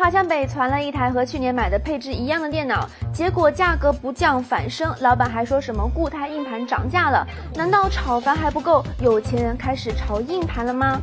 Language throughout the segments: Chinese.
华强北传了一台和去年买的配置一样的电脑，结果价格不降反升，老板还说什么固态硬盘涨价了。难道炒房还不够，有钱人开始炒硬盘了吗？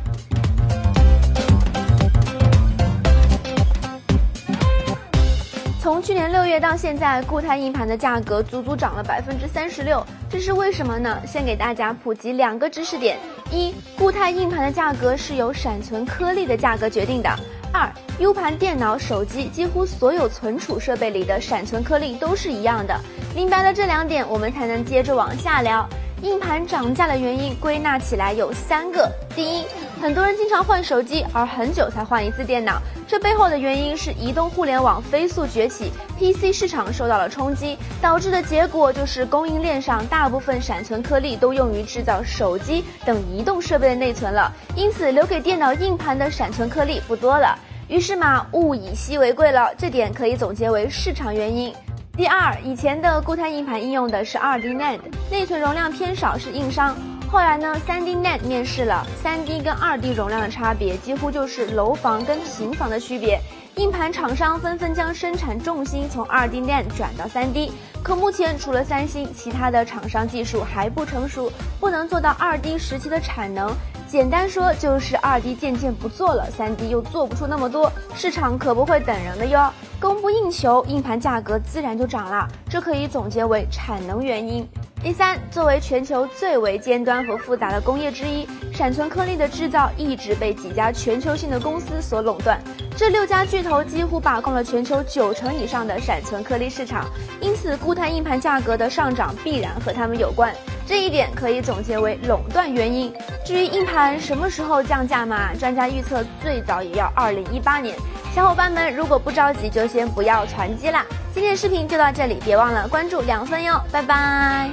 从去年6月到现在，固态硬盘的价格足足涨了36%，这是为什么呢？先给大家普及两个知识点：一、固态硬盘的价格是由闪存颗粒的价格决定的；二、U 盘电脑、手机几乎所有存储设备里的闪存颗粒都是一样的。明白了这两点，我们才能接着往下聊。硬盘涨价的原因归纳起来有三个：第一，很多人经常换手机，而很久才换一次电脑。这背后的原因是移动互联网飞速崛起 ，PC 市场受到了冲击，导致的结果就是供应链上大部分闪存颗粒都用于制造手机等移动设备的内存了，因此留给电脑硬盘的闪存颗粒不多了。于是嘛，物以稀为贵了，这点可以总结为市场原因。第二，以前的固态硬盘应用的是 2D NAND， 内存容量偏少是硬伤。后来呢 ，3D NAND 面世了， 3D 跟 2D 容量的差别几乎就是楼房跟平房的区别。硬盘厂商纷纷将生产重心从 2D NAND 转到 3D， 可目前除了三星，其他的厂商技术还不成熟，不能做到 2D 时期的产能。简单说就是2D 渐渐不做了， 3D 又做不出那么多，市场可不会等人的哟。供不应求，硬盘价格自然就涨了，这可以总结为产能原因。第三，作为全球最为尖端和复杂的工业之一，闪存颗粒的制造一直被几家全球性的公司所垄断。这6家巨头几乎把控了全球90%以上的闪存颗粒市场，因此固态硬盘价格的上涨必然和他们有关。这一点可以总结为垄断原因。至于硬盘什么时候降价嘛，专家预测最早也要2018年。小伙伴们如果不着急，就先不要囤积啦。今天的视频就到这里，别忘了关注2分哟，拜拜。